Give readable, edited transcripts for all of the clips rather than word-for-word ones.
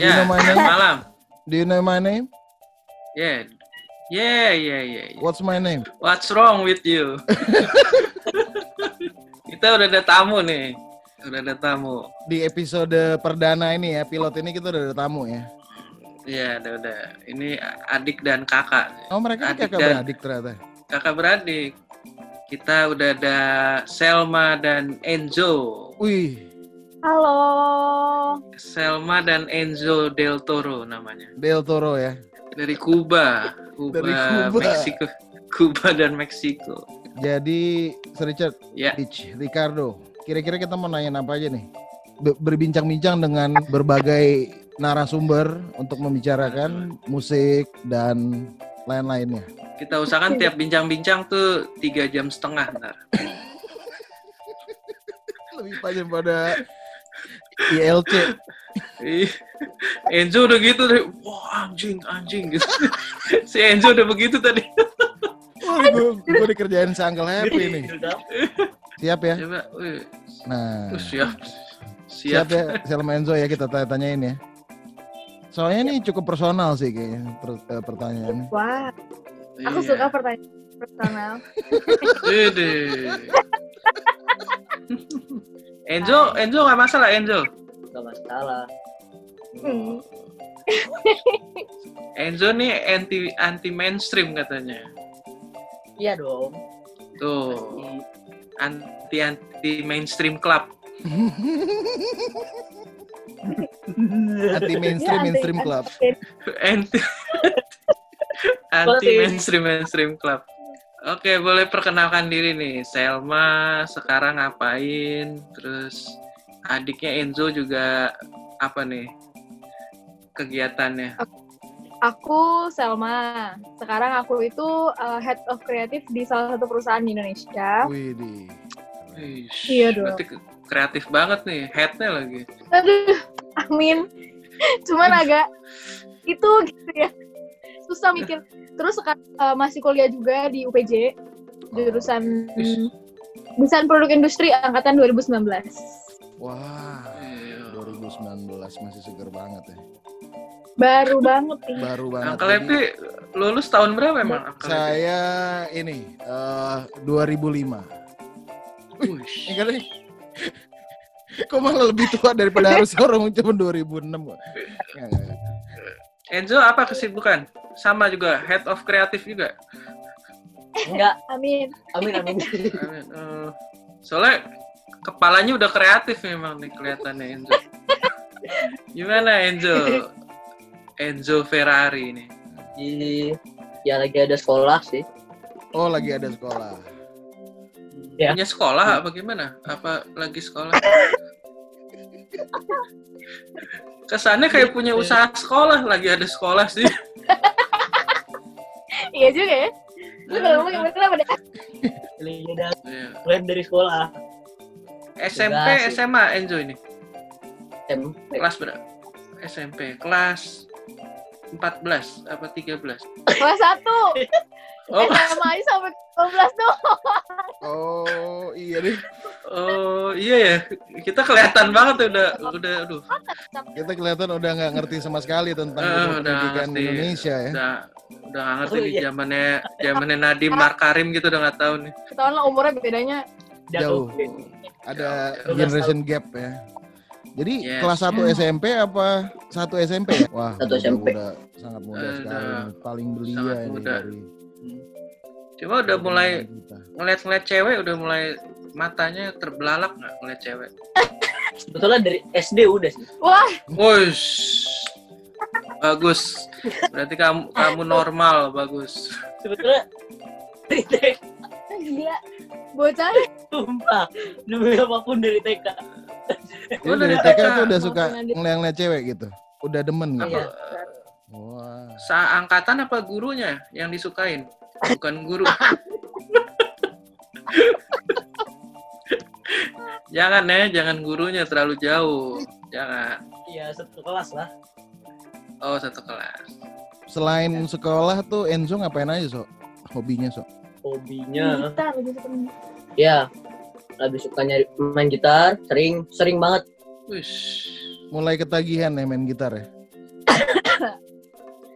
Yeah. Do you know my name? Yeah. Yeah. What's my name? What's wrong with you? Kita udah ada tamu nih. Udah ada tamu. Di episode perdana ini ya, pilot ini kita udah ada tamu ya. Iya, udah. Ini adik dan kakak. Oh, mereka adik kakak beradik ternyata. Kakak beradik. Kita udah ada Selma dan Enzo. Wih. Halo. Selma dan Enzo Del Toro namanya. Del Toro ya. Dari Kuba. Kuba. Meksiko. Kuba dan Meksiko. Jadi, Sir Richard, ya. Ricardo, kira-kira kita mau nanya apa aja nih? Berbincang-bincang dengan berbagai narasumber untuk membicarakan musik dan lain-lainnya. Kita usahakan tiap bincang-bincang tuh 3 jam setengah ntar. Lebih panjang pada ILC. Enzo udah gitu tadi. Wah, anjing gitu. Si Enzo udah begitu tadi. Wah, gue dikerjain si Uncle Happy nih. Siap ya? Nah, siap ya, Selma Enzo ya, kita tanyain ya. Soalnya ini cukup personal sih kayaknya pertanyaannya. Wah. Aku suka pertanyaan personal. Enzo nggak masalah Enzo. Nggak masalah. Enzo nih anti mainstream katanya. Iya dong. Tuh anti mainstream club. Anti mainstream mainstream club. Anti mainstream club. Oke, boleh perkenalkan diri nih. Selma sekarang ngapain? Terus adiknya Enzo juga apa nih kegiatannya? Aku Selma. Sekarang aku itu head of creative di salah satu perusahaan di Indonesia. Widih. Iya dong. Berarti kreatif banget nih headnya lagi. Aduh, amin. Cuman agak itu gitu ya. Susah mikir. Terus masih kuliah juga di UPJ, jurusan desain produk industri angkatan 2019. Wah, 2019 masih segar banget ya. Baru banget. Uncle Happy lulus tahun berapa emang? Saya ini 2005. Wih, ini kok malah lebih tua daripada harus orang cuma 2006 kok. Enzo apa kesibukan? Sama juga head of kreatif juga. Enggak, amin. Soalnya kepalanya udah kreatif memang nih kelihatannya Enzo. Gimana Enzo Ferrari ini? Ya lagi ada sekolah sih. Oh, lagi ada sekolah. Ya. Punya sekolah apa gimana? Apa lagi sekolah? Kesannya kayak punya usaha sekolah, lagi ada sekolah sih. Iya juga ya. Lu kalau ngomong kenapa deh? Klaim dari sekolah. SMP, SMA Enzo ini? SMP. Kelas berapa? SMP, kelas 14 apa 13? Kelas 1. Oh, SMA aja sampai 12 doang. Oh, iya deh. Oh, iya ya. Kita kelihatan banget udah aduh. Kita kelihatan udah enggak ngerti sama sekali tentang pendidikan Indonesia ya. Udah enggak ngerti di zamannya Nadiem Makarim gitu udah enggak tahu nih. Setahun lah umurnya bedanya jauh. Ada generation gap ya. Jadi kelas 1 SMP apa 1 SMP ya? Wah, 1 SMP. Udah sangat muda sekali, paling belia ini dari. Coba udah mulai ngeliat cewek, udah mulai matanya terbelalak nggak ngeliat cewek? Sebetulnya dari SD udah sih. Wah. Wush. Bagus. Berarti kamu normal, bagus. Sebetulnya. Gila. Bocah. Sumpah. Demi apapun dari TK. Lu dari TK tuh udah suka ngeliat cewek gitu? Udah demen gitu? Wah. Seangkatan apa gurunya yang disukain? Bukan guru. Jangan gurunya terlalu jauh. Jangan. Iya, satu kelas lah. Oh, satu kelas. Selain sekolah tuh Enzo ngapain aja, Sok? Hobinya, Sok? Hobinya? Gitar, lebih suka main. Iya. Lebih suka main gitar, sering banget. Wish. Mulai ketagihan ya main gitar ya?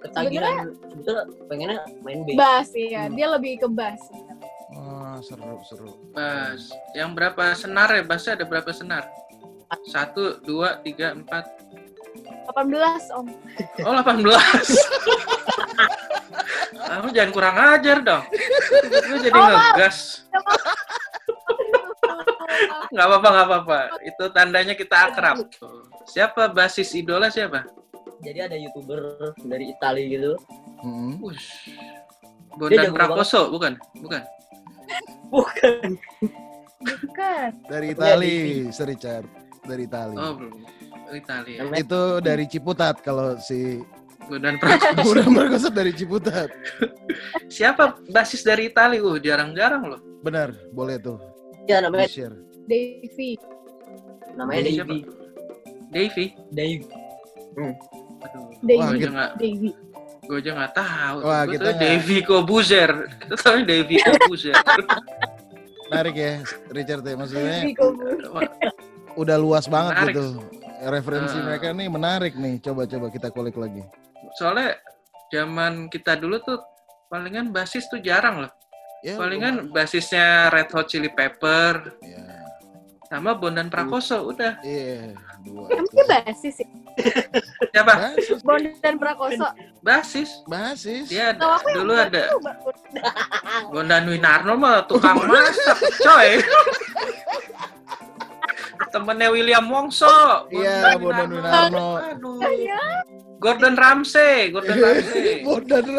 Ketagihan sebetulnya pengennya main bass. Bass iya, dia lebih ke bass. Wah, seru. Bass. Yang berapa senar ya? Bassnya ada berapa senar? 1, 2, 3, 4. 18 om. Oh 18. Kamu jangan kurang ajar dong. Lu jadi ngegas. Nggak apa-apa. Itu tandanya kita akrab. Siapa basis idola siapa? Jadi ada YouTuber dari Italia gitu. Bondan Prakoso bukan. Dari Italia, Sir Richard. Dari Italia. Oh, belum. Italia. Itu dari Ciputat kalau si Bondan Prakoso dari Ciputat. Siapa basis dari Italia? Jarang-jarang loh. Benar, boleh tuh. Ya, namanya Davy. Davy. Davy. Gue aja nggak tahu. Gue tuh Davy Kobuzer. Kita tahu Davy Kobuzer. Menarik ya, Richard ya maksudnya. Udah luas banget menarik. Gitu. Referensi mereka nih menarik nih. Coba kita kolek lagi. Soalnya zaman kita dulu tuh palingan basis tuh jarang loh. Ya, palingan basisnya Red Hot Chili Pepper, sama Bondan Prakoso udah. Iya, dua. Emangnya basis sih. Ya? Siapa? Bondan Prakoso. Basis. Dia ada, dulu ada. Bondan Winarno mah tukang masak, coy. Temennya William Wongso. Iya, Bondan Winarno. Aduh. Gordon Ramsey. Bondan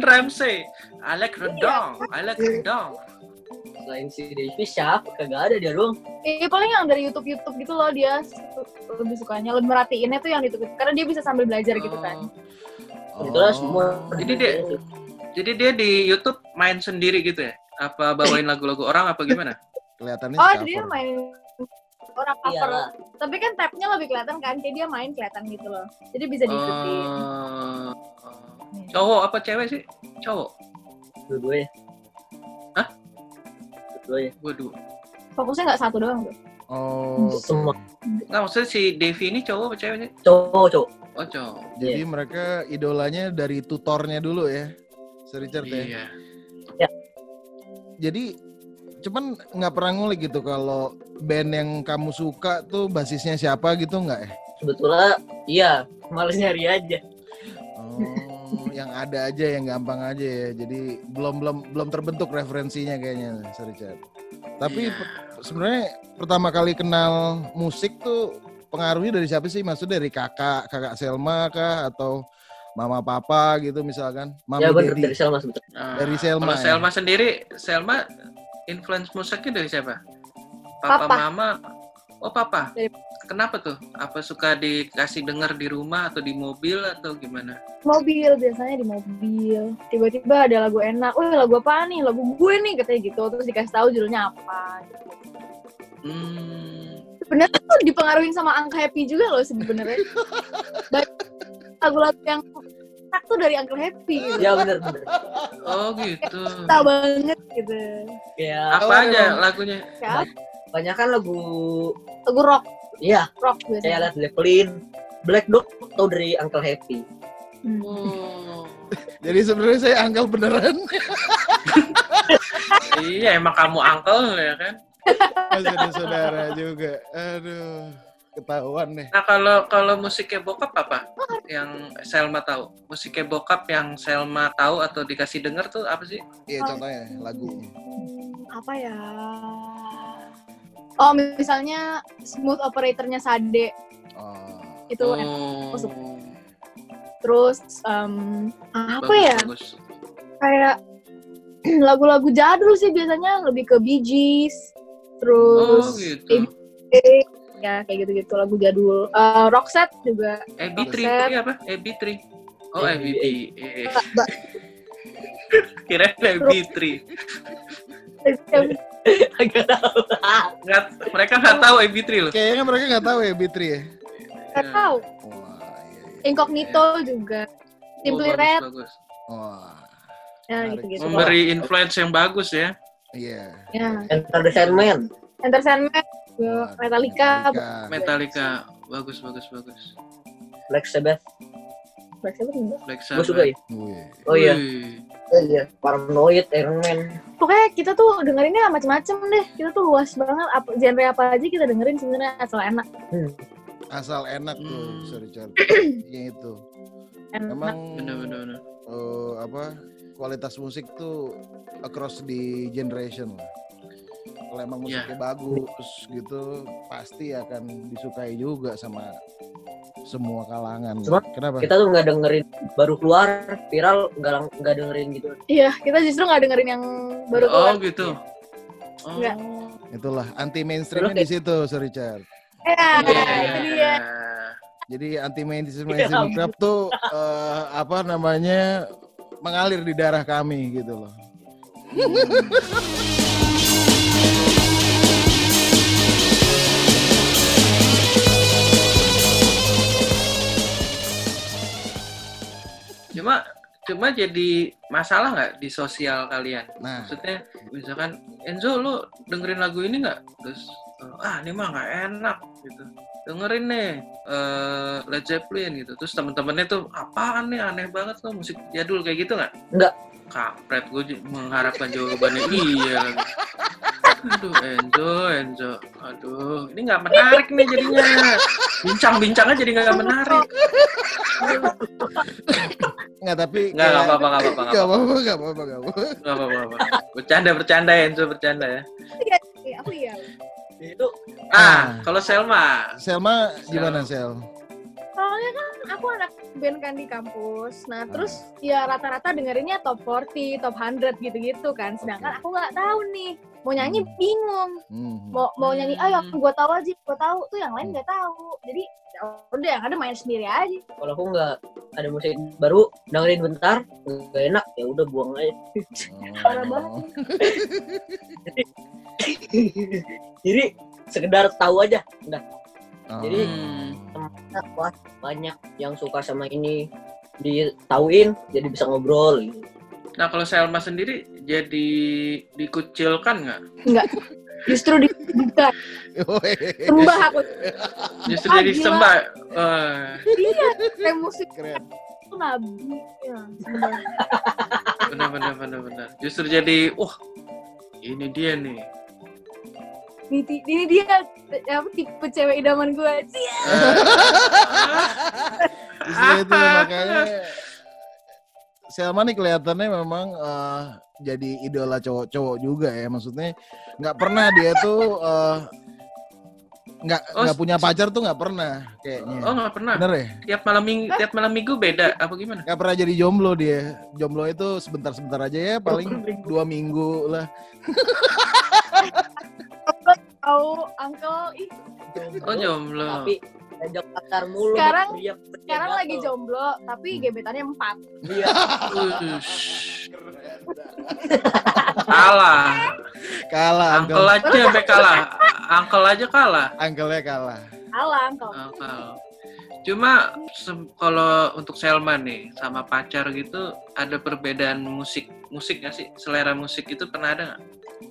Ramsey. I like redong. Selain si Davy siapa? Kagak ada dia dong. Paling yang dari YouTube gitu loh dia. Lebih sukanya, lebih merhatiinnya tuh yang di YouTube. Karena dia bisa sambil belajar gitu kan. Itulah semua. Jadi dia di YouTube main sendiri gitu ya? Apa bawain lagu-lagu orang apa gimana? Kelihatannya dia main orang cover, tapi kan tab-nya lebih kelihatan kan, kayak dia main kelihatan gitu loh, jadi bisa diikuti. Cowok apa cewek sih? Cowok. Dua-duanya. Hah? Dua-duanya. Waduh. Fokusnya nggak satu doang tuh. Semua. Nggak maksudnya si Davy ini cowok apa cewek sih? Cowok. Oh cowok. Jadi mereka idolanya dari tutornya dulu ya, Sir Richard ya. Iya. Ya. Jadi cuman nggak pernah ngulik gitu kalau band yang kamu suka tuh basisnya siapa gitu nggak ya? Sebetulnya iya, males nyari aja. Yang ada aja, yang gampang aja ya. Jadi belum terbentuk referensinya kayaknya, Sir Richard. Tapi sebenarnya pertama kali kenal musik tuh pengaruhnya dari siapa sih? Maksudnya dari kakak Selma kah atau mama papa gitu misalkan? Mami ya bener, dari Selma sebetulnya. Dari Selma. Kalau Selma sendiri, Selma influence musiknya dari siapa? Papa. Mama? Oh, Papa. Kenapa tuh? Apa suka dikasih denger di rumah atau di mobil atau gimana? Mobil, biasanya di mobil. Tiba-tiba ada lagu enak. Lagu apaan nih? Lagu gue nih, katanya gitu. Terus dikasih tahu judulnya apa. Sebenarnya tuh dipengaruhin sama Uncle Happy juga loh sebenarnya. Lagu-lagu yang enak tuh dari Uncle Happy. Gitu. Ya benar. Oh gitu. Kita banget gitu. Ya, apa aja lagunya? Ya. Banyak kan lagu rock. Iya. Rock biasanya. Kayak Led Zeppelin, Black Dog atau dari Uncle Happy. Jadi sebenarnya saya Uncle beneran. Iya emang kamu Uncle ya kan. Saudara juga. Aduh. Ketahuan deh. Nah kalau musiknya bokap apa? Yang Selma tahu. Musiknya bokap yang Selma tahu atau dikasih denger tuh apa sih? Iya contohnya lagunya. Apa ya? Oh misalnya Smooth Operatornya Sade. Itu enak. Terus apa bagus, ya? Bagus. Kayak lagu-lagu jadul sih biasanya lebih ke Bee Gees. Terus gitu. ABBA. Ya, kayak gitu-gitu lagu jadul. Rockset juga. EB3. Oh, EB3. Kirain EB3. Agak tahu. Mereka nggak tahu EB3 loh. Kayaknya mereka nggak tahu EB3 ya. Nggak tahu. Incognito juga. Simply Red. Memberi influence yang bagus ya. Iya. Enter the Sandman. Enter Sandman, Metallica, bagus. Black Sabbath. Gue suka ya. Oh iya. Paranoid, Iron Man. Pokoknya kita tuh dengerinnya macam-macam deh. Kita tuh luas banget. Genre apa aja kita dengerin sebenarnya asal enak. Tuh, Sir Richard. Iya itu. Emang benar-benar. Kualitas musik tuh across the generation lah. Kalau emang musiknya bagus gitu, pasti akan disukai juga sama semua kalangan. Cuma, kenapa? Kita tuh nggak dengerin baru keluar viral, nggak dengerin gitu. Iya, kita justru nggak dengerin yang baru keluar. Oh gitu. Oh. Nggak. Itulah anti mainstreamnya di situ, Sir Richard. Iya. Jadi anti mainstream club tuh mengalir di darah kami gitu loh. Cuma jadi masalah nggak di sosial kalian? Nah. Maksudnya misalkan Enzo lu dengerin lagu ini nggak? Terus ini mah nggak enak gitu. Dengerin nih Led Zeppelin gitu. Terus temen-temennya tuh apaan nih aneh banget lo musik jadul kayak gitu nggak? Nggak. Kampret gue mengharapkan jawabannya iya. Aduh Enzo. Aduh ini nggak menarik nih jadinya. Bincang-bincangnya jadi nggak menarik. Nggak apa-apa. Bercanda Enzo ya. Iya, aku iya. Itu kalau Selma gimana Sel? Soalnya kan aku anak band kan di kampus. Nah, terus ya rata-rata dengerinnya top 40, top 100 gitu-gitu kan. Sedangkan aku nggak tahu nih. Mau nyanyi bingung. Mau nyanyi gue tahu tuh yang lain nggak tahu. Jadi udah yang ada main sendiri aja. Kalau aku nggak ada musik baru, dengerin bentar, nggak enak ya udah buang aja. Parah banget. Jadi sekedar tahu aja, udah. Jadi teman-teman banyak yang suka sama ini ditauin, jadi bisa ngobrol. Gitu. Nah kalau Selma sendiri jadi dikucilkan nggak? Nggak, justru dibuka. Sembah aku. Justru jadi sembah. Iya, kayak musik keren. Itu nabi. Ya, benar. Justru jadi, ini dia nih. Ini dia tipe cewek idaman gue. Itu makanya Selma nih kelihatannya memang jadi idola cowok-cowok juga ya, maksudnya nggak pernah dia tuh nggak punya pacar tuh nggak pernah kayaknya. Oh nggak pernah. Bener ya? Tiap malam minggu beda apa gimana? Nggak pernah jadi jomblo dia. Jomblo itu sebentar-sebentar aja ya, paling 2 minggu lah. Uncle ih. Oh jomblo. Tapi ajak pacar mulu. Sekarang lagi jomblo, tapi gebetannya 4. Iya. Kalah. Uncle aja kalah. Uncle. Cuma kalau untuk Selma nih sama pacar gitu ada perbedaan musik nggak sih? Selera musik itu pernah ada nggak?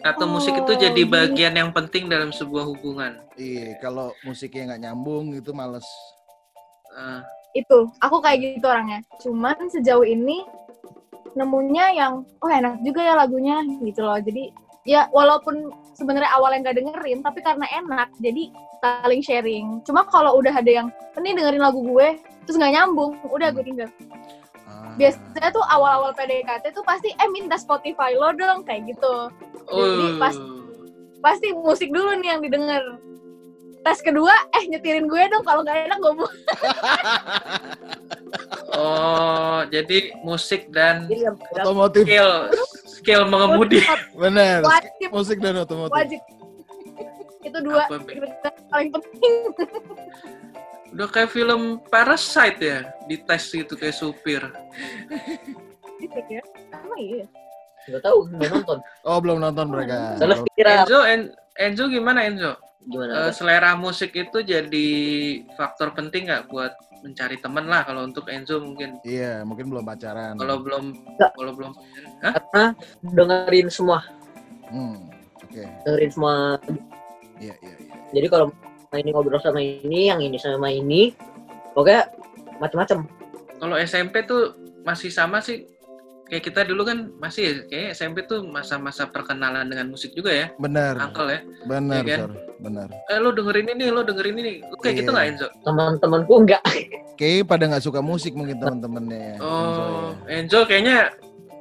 Atau musik itu jadi bagian yang penting dalam sebuah hubungan? Iya, kalau musiknya nggak nyambung itu males. Itu, aku kayak gitu orangnya. Cuman sejauh ini nemunya yang, enak juga ya lagunya gitu loh. Jadi ya walaupun sebenarnya awalnya nggak dengerin, tapi karena enak jadi saling sharing. Cuma kalau udah ada yang, ini dengerin lagu gue, terus nggak nyambung, udah gue tinggal. Biasanya tuh awal-awal PDKT tuh pasti minta Spotify lo dong kayak gitu. Jadi pasti musik dulu nih yang didengar. Tes kedua nyetirin gue dong kalau nggak enak gue buat. Jadi musik dan otomotif. Skill mengemudi. Bener. Wajib. Musik dan otomotif. Wajib. Itu dua paling penting. Udah kayak film Parasite ya, dites gitu kayak supir. Nggak tahu, belum nonton. Oh, belum nonton mereka. Enzo gimana Enzo? Selera musik itu jadi faktor penting nggak buat mencari teman lah kalau untuk Enzo mungkin? Iya, mungkin belum pacaran. Kalau belum. Karena dengerin semua. Dengerin semua. Iya. Jadi kalau ini ngobrol sama ini, yang ini sama ini, pokoknya macam-macam. Kalau SMP tuh masih sama sih, kayak kita dulu kan masih kayak SMP tuh masa-masa perkenalan dengan musik juga ya. Benar. Uncle ya. Benar, ya, kan? Benar. Lo dengerin ini, Lo kayak gitu nggak, Enzo? Teman-temanku nggak. Kayak pada nggak suka musik mungkin teman-temannya. Oh, Enzo kayaknya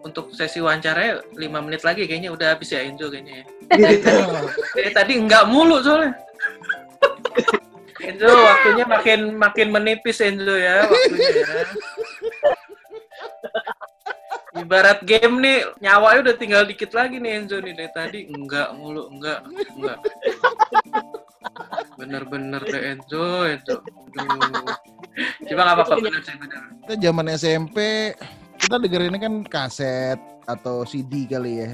untuk sesi wawancaranya 5 menit lagi kayaknya udah habis ya Enzo kayaknya. Tadi nggak mulu soalnya. Enzo, waktunya makin menipis Enzo ya waktunya ya. Ibarat game nih, nyawanya udah tinggal dikit lagi nih Enzo nih. Dari tadi enggak mulu. Bener-bener deh Enzo. Coba nggak apa-apa bener. Kita zaman SMP kita dengerinnya kan kaset atau CD kali ya.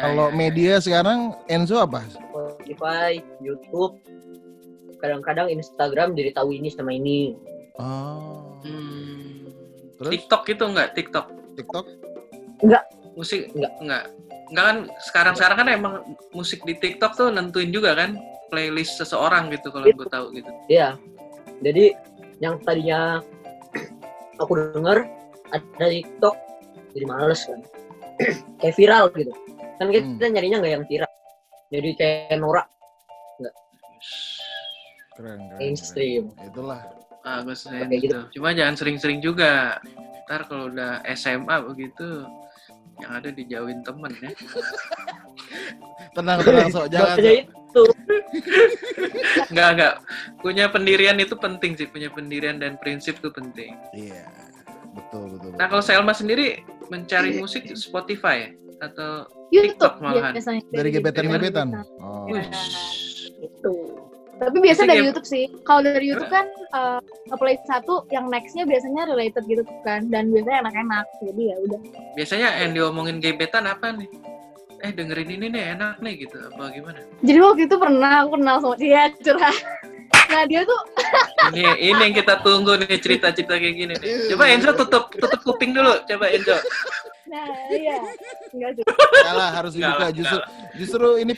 Kalau media sekarang Enzo apa? Spotify, YouTube, kadang-kadang Instagram jadi tahu ini sama ini. Oh. Terus? TikTok gitu enggak? TikTok? Enggak. Musik enggak. Enggak kan sekarang kan emang musik di TikTok tuh nentuin juga kan playlist seseorang gitu kalau gue tahu gitu. Iya. Jadi yang tadinya aku denger ada TikTok jadi males kan. Kayak viral gitu. Kan kita nyarinya nggak yang viral, jadi kayak norak, nggak mainstream. Itulah. Bagus ya. Gitu. Cuma jangan sering-sering juga. Ntar kalau udah SMA begitu, yang ada dijauhin temen ya. Tenang sok jangan. Nggak. Punya pendirian itu penting sih. Punya pendirian dan prinsip itu penting. Iya, betul. Nah kalau Selma sendiri mencari musik Spotify ya? Atau TikTok malahan dari gebetan. Oh. Itu. Tapi biasa dari YouTube sih. Kalau dari YouTube kan upload satu, yang next-nya biasanya related gitu kan, dan biasanya enak-enak. Jadi ya udah. Biasanya yang diomongin gebetan apa nih? Dengerin ini nih enak nih gitu. Apa gimana? Jadi waktu itu pernah aku kenal sama dia curhat. Nah dia tuh ini yang kita tunggu nih cerita-cerita kayak gini nih. Coba Enzo tutup kuping dulu. Coba Enzo. Nah iya enggak sih. Salah harus dibuka justru ini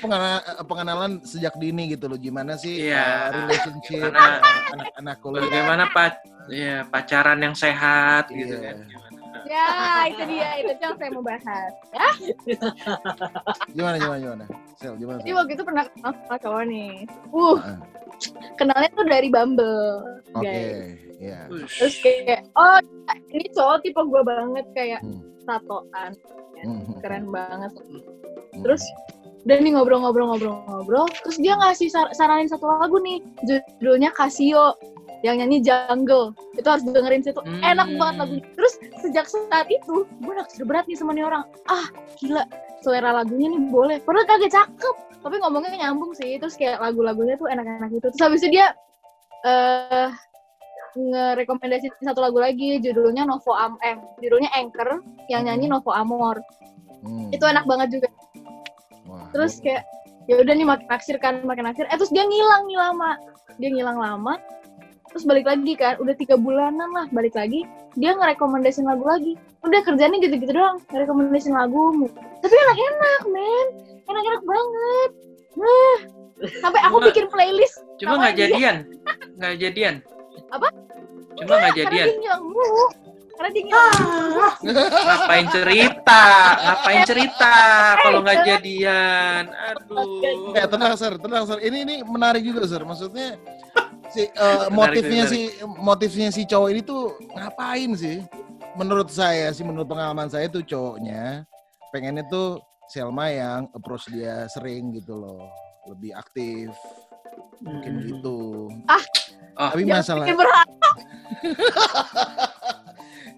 pengenalan sejak dini gitu loh. Gimana sih relationship anak-anak kuliah? Bagaimana pacaran yang sehat gitu kan? Gimana? Ya itu yang saya mau bahas. Ya? Gimana? Sel gimana? Jadi waktu itu pernah kenal sama cowok nih. Kenalnya tuh dari Bumble, guys. Yeah. Terus kayak, ini cowok tipe gue banget kayak tatoan, kan? Keren banget. Terus udah nih ngobrol. Terus dia ngasih saranin satu lagu nih, judulnya Casio, yang nyanyi Jungle. Itu harus dengerin situ, enak banget lagunya. Terus sejak saat itu, gue naksir berat nih sama nih orang. Ah, gila, selera lagunya nih boleh. Padahal kagak cakep. Tapi ngomongnya nyambung sih, terus kayak lagu-lagunya tuh enak-enak gitu. Terus habis itu dia ngerekomendasi satu lagu lagi, judulnya Novo Amor, judulnya Anchor, yang nyanyi Novo Amor. Itu enak banget juga. Wah, terus kayak, yaudah nih makin naksir. Terus dia ngilang lama, terus balik lagi kan, udah 3 bulanan lah, balik lagi, dia ngerekomendasiin lagu lagi. Udah kerjanya gitu-gitu doang, ngerekomendasiin lagu. Tapi enak-enak, men. Enak-enak banget. Sampai aku bikin playlist. Cuma nggak jadian. Nggak jadian. Apa? Cuma nggak jadian. Karena dia nyanggu. Ngapain cerita kalau nggak jadian. Aduh. Tenang, Sir. Ini menarik juga, Sir. Maksudnya motifnya si cowok ini tuh ngapain sih? Menurut pengalaman saya tuh cowoknya pengennya tuh Selma yang approach dia sering gitu loh, lebih aktif mungkin gitu. Tapi masalah.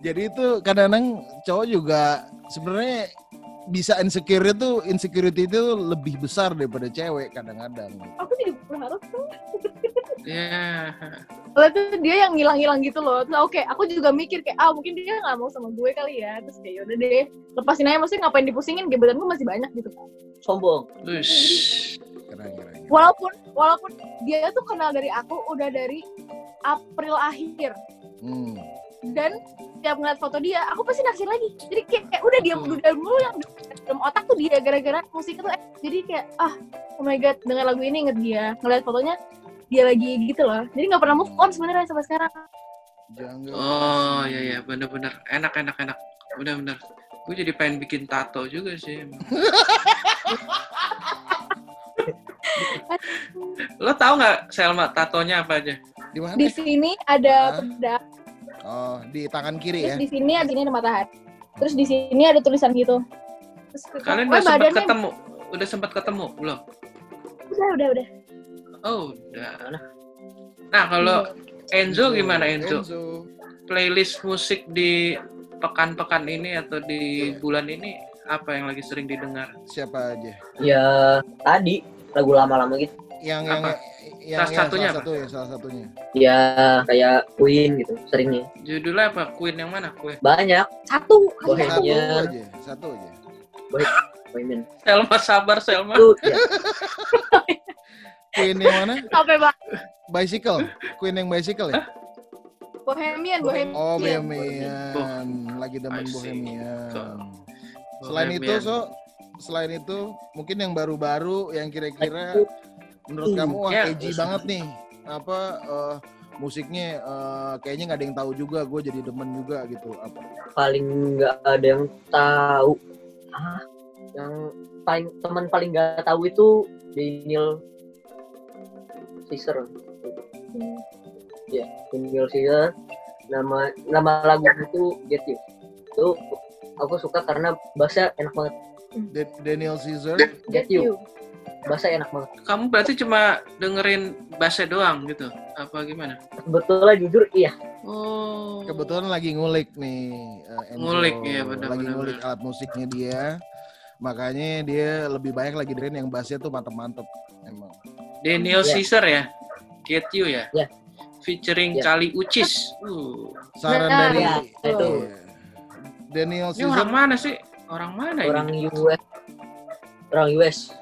Jadi itu kadang-kadang cowok juga sebenarnya bisa insecurity itu lebih besar daripada cewek kadang-kadang. Aku tidak berharap tuh. Iya. Kalau tuh dia yang ngilang-ngilang gitu loh. Terus oke, aku juga mikir kayak mungkin dia nggak mau sama gue kali ya. Terus kayak yaudah deh, lepasin aja, maksudnya ngapain dipusingin, gebetan gue masih banyak gitu kan. Sombong. Keren. Walaupun dia tuh kenal dari aku udah dari April akhir. Dan setiap ngeliat foto dia, aku pasti naksir lagi. Jadi kayak udah diam dulu yang dalam otak tuh dia gara-gara musik itu. Jadi kayak oh my god, dengar lagu ini inget dia, ngeliat fotonya dia lagi gitu loh. Jadi nggak pernah move on sebenarnya sampai sekarang. Oh iya benar-benar enak benar-benar. Gue jadi pengen bikin tato juga sih. Lo tau nggak Selma tatonya apa aja? Dimana? Di sini ada pedang. Oh, di tangan kiri. Terus ya? Di sini ada matahari. Terus di sini ada tulisan gitu. Terus kalian udah sempat ketemu? Udah sempat ketemu belum? Udah. Oh, udah. Nah, kalau Enzo gimana Enzo? Playlist musik di pekan-pekan ini atau di bulan ini apa yang lagi sering didengar? Siapa aja? Ya, tadi lagu lama-lama gitu. Salah satunya. Ya, kayak Queen gitu, seringnya. Judulnya apa? Queen yang mana? Queen? Banyak. Satu aja. Bohemian. Selma sabar, Selma. Ya. Queen yang mana? Apa, Pak? Bicycle. Queen yang bicycle ya? Bohemian. Oh, Bohemian. Lagi demen Bohemian. Selain itu, mungkin yang baru-baru yang kira-kira menurut kamu edgy banget nih. Apa musiknya kayaknya enggak ada yang tahu juga, gue jadi demen juga gitu apa. Paling enggak ada yang tahu. Yang paling teman paling enggak tahu itu Daniel Caesar. Ya, Daniel Caesar. Nama lagu itu Get You. Itu aku suka karena bassnya enak banget. Daniel Caesar Get You. Bahasa enak banget. Kamu berarti cuma dengerin bahasa doang gitu? Apa gimana? Kebetulan jujur iya. Oh. Kebetulan lagi ngulik nih. Ngulik ya benar-benar. Lagi ngulik alat musiknya dia. Makanya dia lebih banyak lagi dengerin yang bahasanya tuh mantep-mantep emang. Daniel Caesar ya? Get You ya? Yeah. Featuring Kali Uchis. Saran dari itu. Daniel Caesar. Ini orang mana sih? Orang mana ini? Orang US.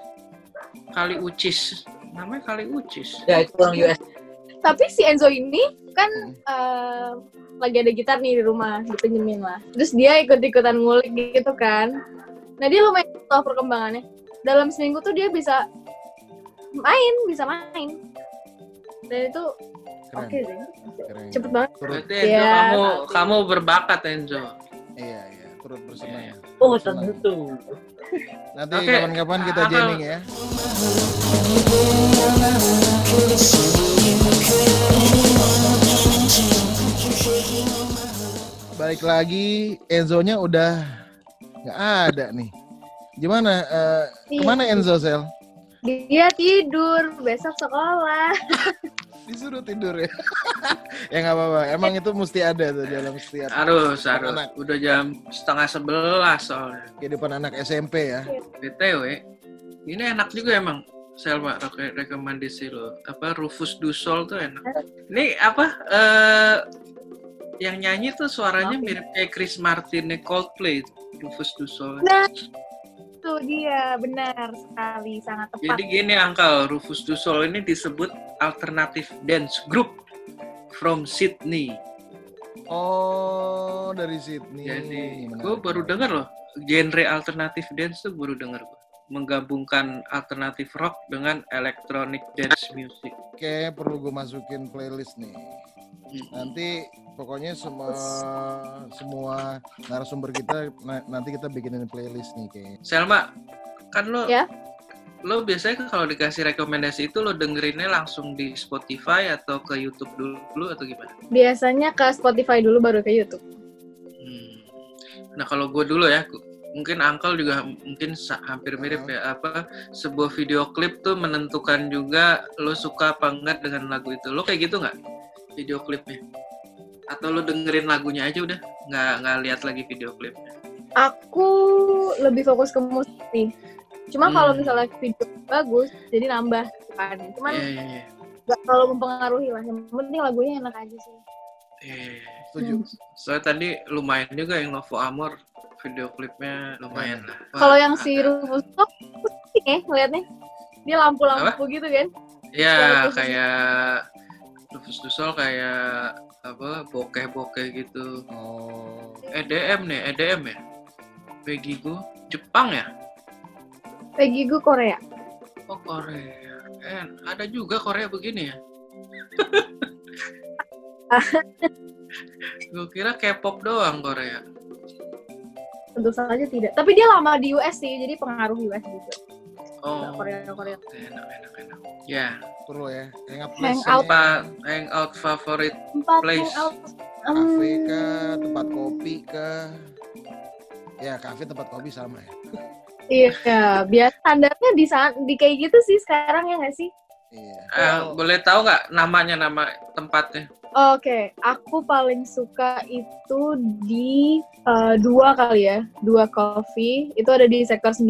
Kali Uchis, namanya Kali Uchis. Ya itu orang US. Tapi si Enzo ini kan lagi ada gitar nih di rumah, dipinjemin lah. Terus dia ikut-ikutan ngulik gitu kan. Nah dia lumayan tahu perkembangannya. Dalam seminggu tuh dia bisa main. Dan itu oke sih, cepet banget. Berarti Enzo kamu berbakat Enzo. Iya. Turut bersemangat. Yeah. Oh tentu. Nanti kapan-kapan kita jamming ya. Balik lagi, Enzo-nya udah nggak ada nih. Gimana? Kemana Enzo, Sel? Dia tidur, besok sekolah. Disuruh tidur ya? Ya nggak apa-apa, emang itu mesti ada tuh dalam setiap harus anak. Udah jam 10:30 soalnya. Kehidupan anak SMP ya. BTW, ini enak juga emang. Selma, rekomendasi lo. Apa, Rufus Du Sol tuh enak. Ini apa, yang nyanyi tuh suaranya mirip kayak Chris Martin Coldplay. Rufus Du Sol. Nah. Itu dia, benar sekali, sangat tepat. Jadi gini Uncle, Rufus Du Sol ini disebut Alternative Dance Group from Sydney. Oh, dari Sydney. Jadi, gue baru dengar loh, genre alternative dance tuh baru dengar gue. Menggabungkan alternative rock dengan electronic dance music. Oke, perlu gue masukin playlist nih. Nanti pokoknya semua narasumber kita nanti kita bikinin playlist nih kayak. Selma, kan lo lo biasanya kalau dikasih rekomendasi itu lo dengerinnya langsung di Spotify atau ke YouTube dulu atau gimana? Biasanya ke Spotify dulu baru ke YouTube. Nah kalau gue dulu ya, mungkin Uncle juga mungkin hampir mirip ya, apa sebuah video klip tuh menentukan juga lo suka apa enggak dengan lagu itu. Lo kayak gitu nggak? Video klipnya atau lo dengerin lagunya aja udah nggak lihat lagi video klipnya? Aku lebih fokus ke musik nih. Cuma kalau misalnya video bagus jadi nambah kan. Cuman nggak terlalu mempengaruhi lah. Yang penting lagunya enak aja sih. Setuju. Soalnya tadi lumayan juga yang Novo Amor video klipnya lumayan lah. Kalau yang si Rufus tuh ngeliatnya dia lampu-lampu gitu kan? Ya kayak Rufus Du Sol kayak apa bokeh-bokeh gitu. Oh. EDM nih, EDM ya. Pegigu Jepang ya. Pegigu Korea. Oh Korea. Ada juga Korea begini ya. Gue kira K-pop doang Korea. Tentu saja tidak. Tapi dia lama di US sih, jadi pengaruh US juga. Oh. Korea. Enak. Ya. Perlu ya. Hangout favorit place. Kafe ke tempat kopi ke. Ya, kafe tempat kopi sama ya. Iya, biasa standarnya di kayak gitu sih sekarang ya nggak sih? Iya. Boleh tahu nggak nama tempatnya? Oke, aku paling suka itu di Dua kali ya, Dua Coffee. Itu ada di sektor 9.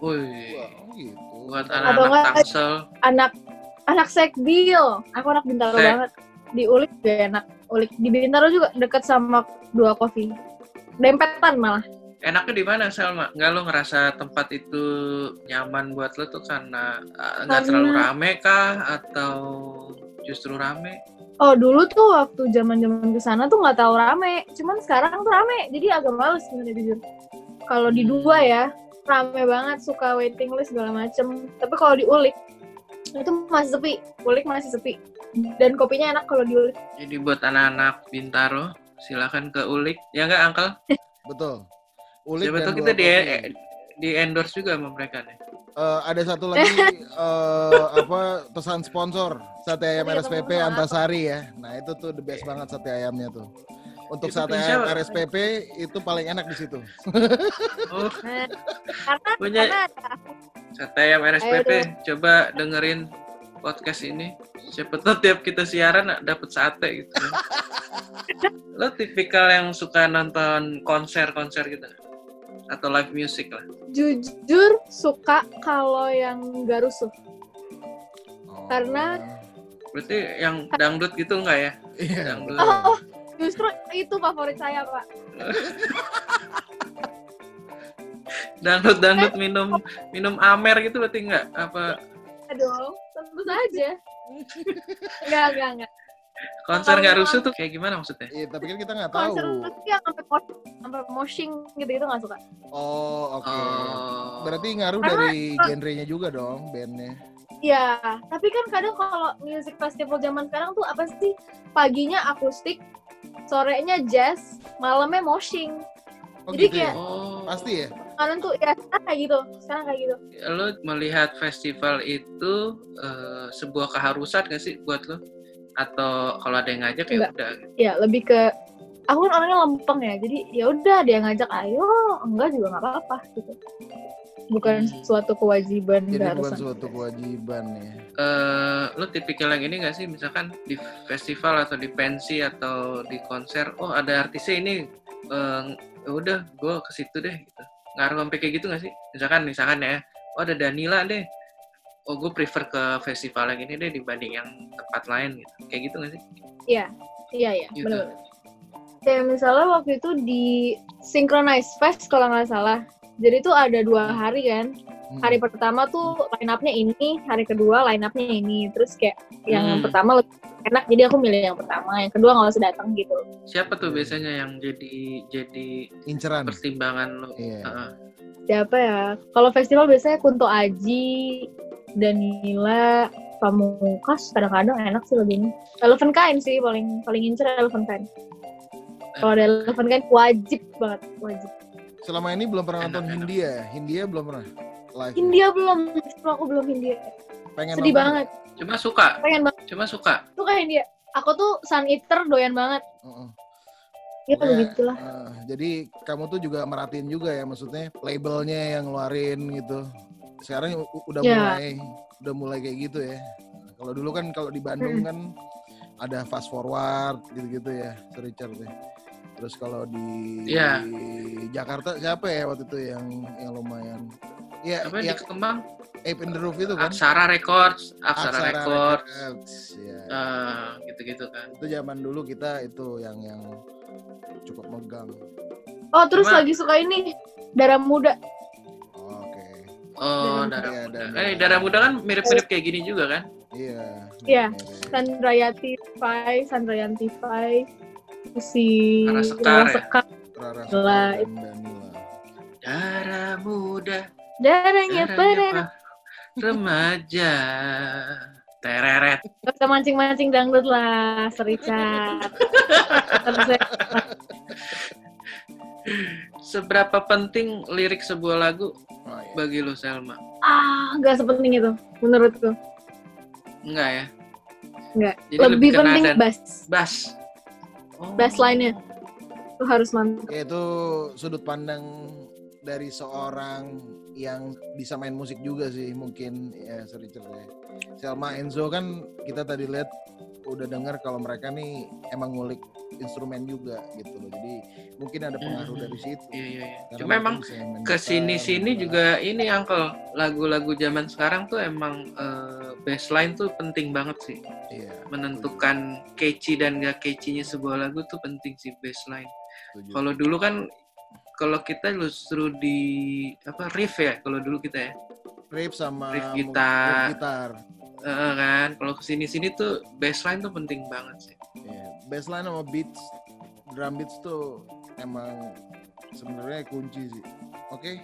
Wih, gitu. Buat anak-anak Tangsel. Anak Sekdil. Aku anak Bintaro banget. Di Ulik juga enak. Ulik di Bintaro juga dekat sama Dua Coffee. Dempetan malah. Enaknya di mana, Selma? Nggak lo ngerasa tempat itu nyaman buat lo tuh karena nggak terlalu rame kah? Atau justru rame? Oh dulu tuh waktu zaman kesana tuh nggak tahu rame, cuman sekarang tuh rame, jadi agak males sebenarnya jujur. Kalau di Dua ya rame banget, suka waiting list segala macem. Tapi kalau di Ulik itu masih sepi, Ulik masih sepi. Dan kopinya enak kalau di Ulik. Jadi buat anak-anak Bintaro silakan ke Ulik, ya nggak Uncle? Betul. Ulik. Betul kita di endorse juga sama mereka nih. Ada satu lagi pesan sponsor sate ayam RSPP Antasari ya. Nah itu tuh the best banget sate ayamnya tuh. Untuk itu sate ayam RSPP itu paling enak di situ. Oh. Punya sate ayam RSPP. Coba dengerin podcast ini. Siapa tahu tiap kita siaran dapat sate gitu. Lo tipikal yang suka nonton konser-konser gitu? Atau live music lah. Jujur suka kalau yang nggak rusuh. Oh. Karena berarti yang dangdut gitu nggak ya? Iya. Dangdut. Oh, justru itu favorit saya, Pak. Dangdut minum amer gitu berarti nggak? Apa? Aduh, tentu saja. Enggak. Konser nggak rusuh tuh kayak gimana maksudnya? Iya, tapi kan kita nggak tahu. Konser rusuh yang sampai moshing gitu nggak suka. Oh, oke. Okay. Oh. Berarti ngaruh dari genrenya juga dong bandnya. Iya, tapi kan kadang kalau music festival zaman sekarang tuh apa sih? Paginya akustik, sorenya jazz, malamnya moshing. Oh, jadi gitu kayak ya? Oh. Pasti ya? Sekarang tuh ya sekarang kayak gitu. Lo melihat festival itu sebuah keharusan nggak sih buat lo? Atau kalau ada yang ngajak ya udah. Ya lebih ke aku kan orangnya lempeng ya, jadi ya udah dia ngajak ayo, enggak juga nggak apa-apa gitu. Bukan suatu kewajiban. Jadi bukan suatu kewajiban ya. Lo tipikal yang ini nggak sih, misalkan di festival atau di pensi atau di konser, oh ada artisnya ini, ya udah gue ke situ deh. Gitu. Ngaruh sampai kayak gitu nggak sih? Misalkan ya, oh ada Danila deh. Oh, gue prefer ke festival yang ini deh dibanding yang tempat lain gitu. Kayak gitu nggak sih? Iya. Gitu. Benar. Kayak misalnya waktu itu di Synchronize Fest kalau nggak salah. Jadi tuh ada 2 hari kan. Hari pertama tuh line up-nya ini, hari kedua line up-nya ini. Terus kayak yang pertama lebih enak, jadi aku milih yang pertama. Yang kedua nggak usah datang gitu. Siapa tuh biasanya yang jadi inceran pertimbangan lo? Iya. Siapa ya? Kalau festival biasanya Kunto Aji, Danila, Pamungkas kadang-kadang enak sih lagunya. Eleven Kind sih paling incer Eleven Kind. Kalau ada Eleven Kind wajib banget. Selama ini belum pernah nonton Hindia belum pernah live. Hindia belum, aku belum Hindia. Pengen sedih banget. Cuma suka. Suka Hindia. Aku tuh Sun Eater doyan banget. Ya begitulah. Jadi kamu tuh juga merhatiin juga ya, maksudnya labelnya yang ngeluarin gitu. Sekarang udah mulai kayak gitu ya. Kalau dulu kan kalau di Bandung kan ada Fast Forward gitu-gitu ya, Sir Richard ya. Terus kalau di Jakarta siapa ya waktu itu yang lumayan? Ya, apa yang di Kemang? Ape in the Roof itu kan? Aksara Records. Ya. Gitu-gitu kan. Itu zaman dulu kita itu yang cukup megang. Oh, terus lagi suka ini Darah Muda. Oh, Darah Muda kan mirip-mirip kayak gini juga kan? Iya. Sandrayanti Pai, si Sekar, Danila. Darah Muda, darahnya perah remaja. Tereret. Gak usah mancing-mancing dangdut lah, Sir Richard. Seberapa penting lirik sebuah lagu bagi lo, Selma? Gak sepenting itu, menurutku. Enggak ya? Enggak. Jadi lebih penting bass. Bass line-nya. Itu harus mantap. Itu sudut pandang dari seorang yang bisa main musik juga sih mungkin ya, Sir Richard ya. Selma, Enzo kan kita tadi lihat udah dengar kalau mereka nih emang ngulik instrumen juga gitu loh. Jadi mungkin ada pengaruh dari situ. Iya. Cuma emang kesini-sini juga ini Uncle, lagu-lagu zaman sekarang tuh emang bassline tuh penting banget sih. Iya. Menentukan catchy dan gak catchy-nya sebuah lagu tuh penting sih bassline. Kalau dulu kan kalau kita justru di riff ya, kalau dulu kita ya. Riff gitar. Kan, kalau kesini-sini tuh bassline tuh penting banget sih. Yeah. Bassline sama beats, drum beats tuh emang sebenarnya kunci sih. Oke.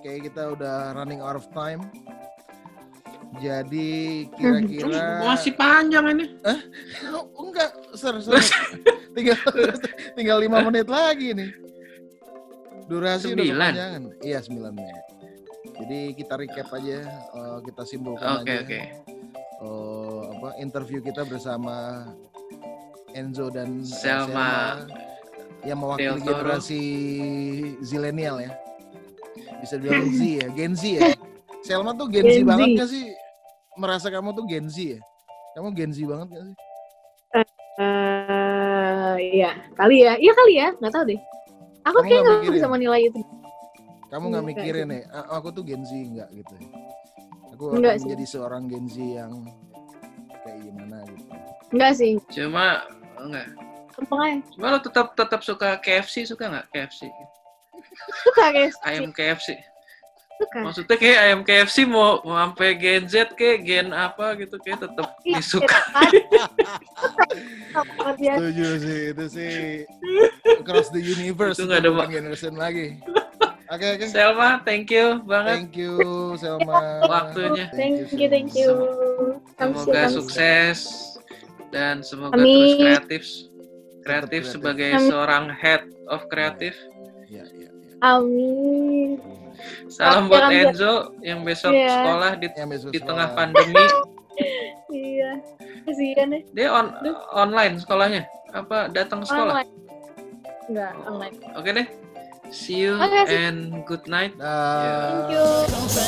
Kayak kita udah running out of time. Jadi kira-kira masih panjang ini. Enggak, Sir. tinggal 5 menit lagi nih. Durasi 9. Udah kepanjangan. Iya, 9 menit. Jadi kita recap aja, kita simpulkan aja. Okay. Interview kita bersama Enzo dan Selma yang mewakili generasi zilenial ya. Bisa dibilang Gen Z ya. Selma tuh Gen Z banget gak sih? Merasa kamu tuh Gen Z ya? Kamu Gen Z banget gak sih? Iya kali ya, gak tahu deh. Aku kayaknya gak bisa menilai itu. Kamu nggak mikirin ya, aku tuh Gen Z nggak gitu. Aku akan menjadi seorang Gen Z yang kayak gimana gitu. Nggak sih. Cuma nggak. Gampang. Cuma lo tetap suka KFC, suka nggak KFC? Suka KFC. Ayam KFC. Suka. Maksudnya kayak ayam KFC mau sampai Gen Z kayak Gen apa gitu kayak tetap disuka. Setuju sih, itu sih across the universe. Itu nggak ada generation lagi. Okay. Selma, thank you banget. Thank you, Selma. Waktunya. Thank you. Semoga sukses dan semoga terus kreatif sebagai seorang head of kreatif. Ya. Amin. Salam buat Enzo yang besok sekolah di tengah pandemi. Iya. Kasihan deh. Dia online sekolahnya. Apa datang sekolah? Enggak, online. Oke deh. See you and good night. Thank you.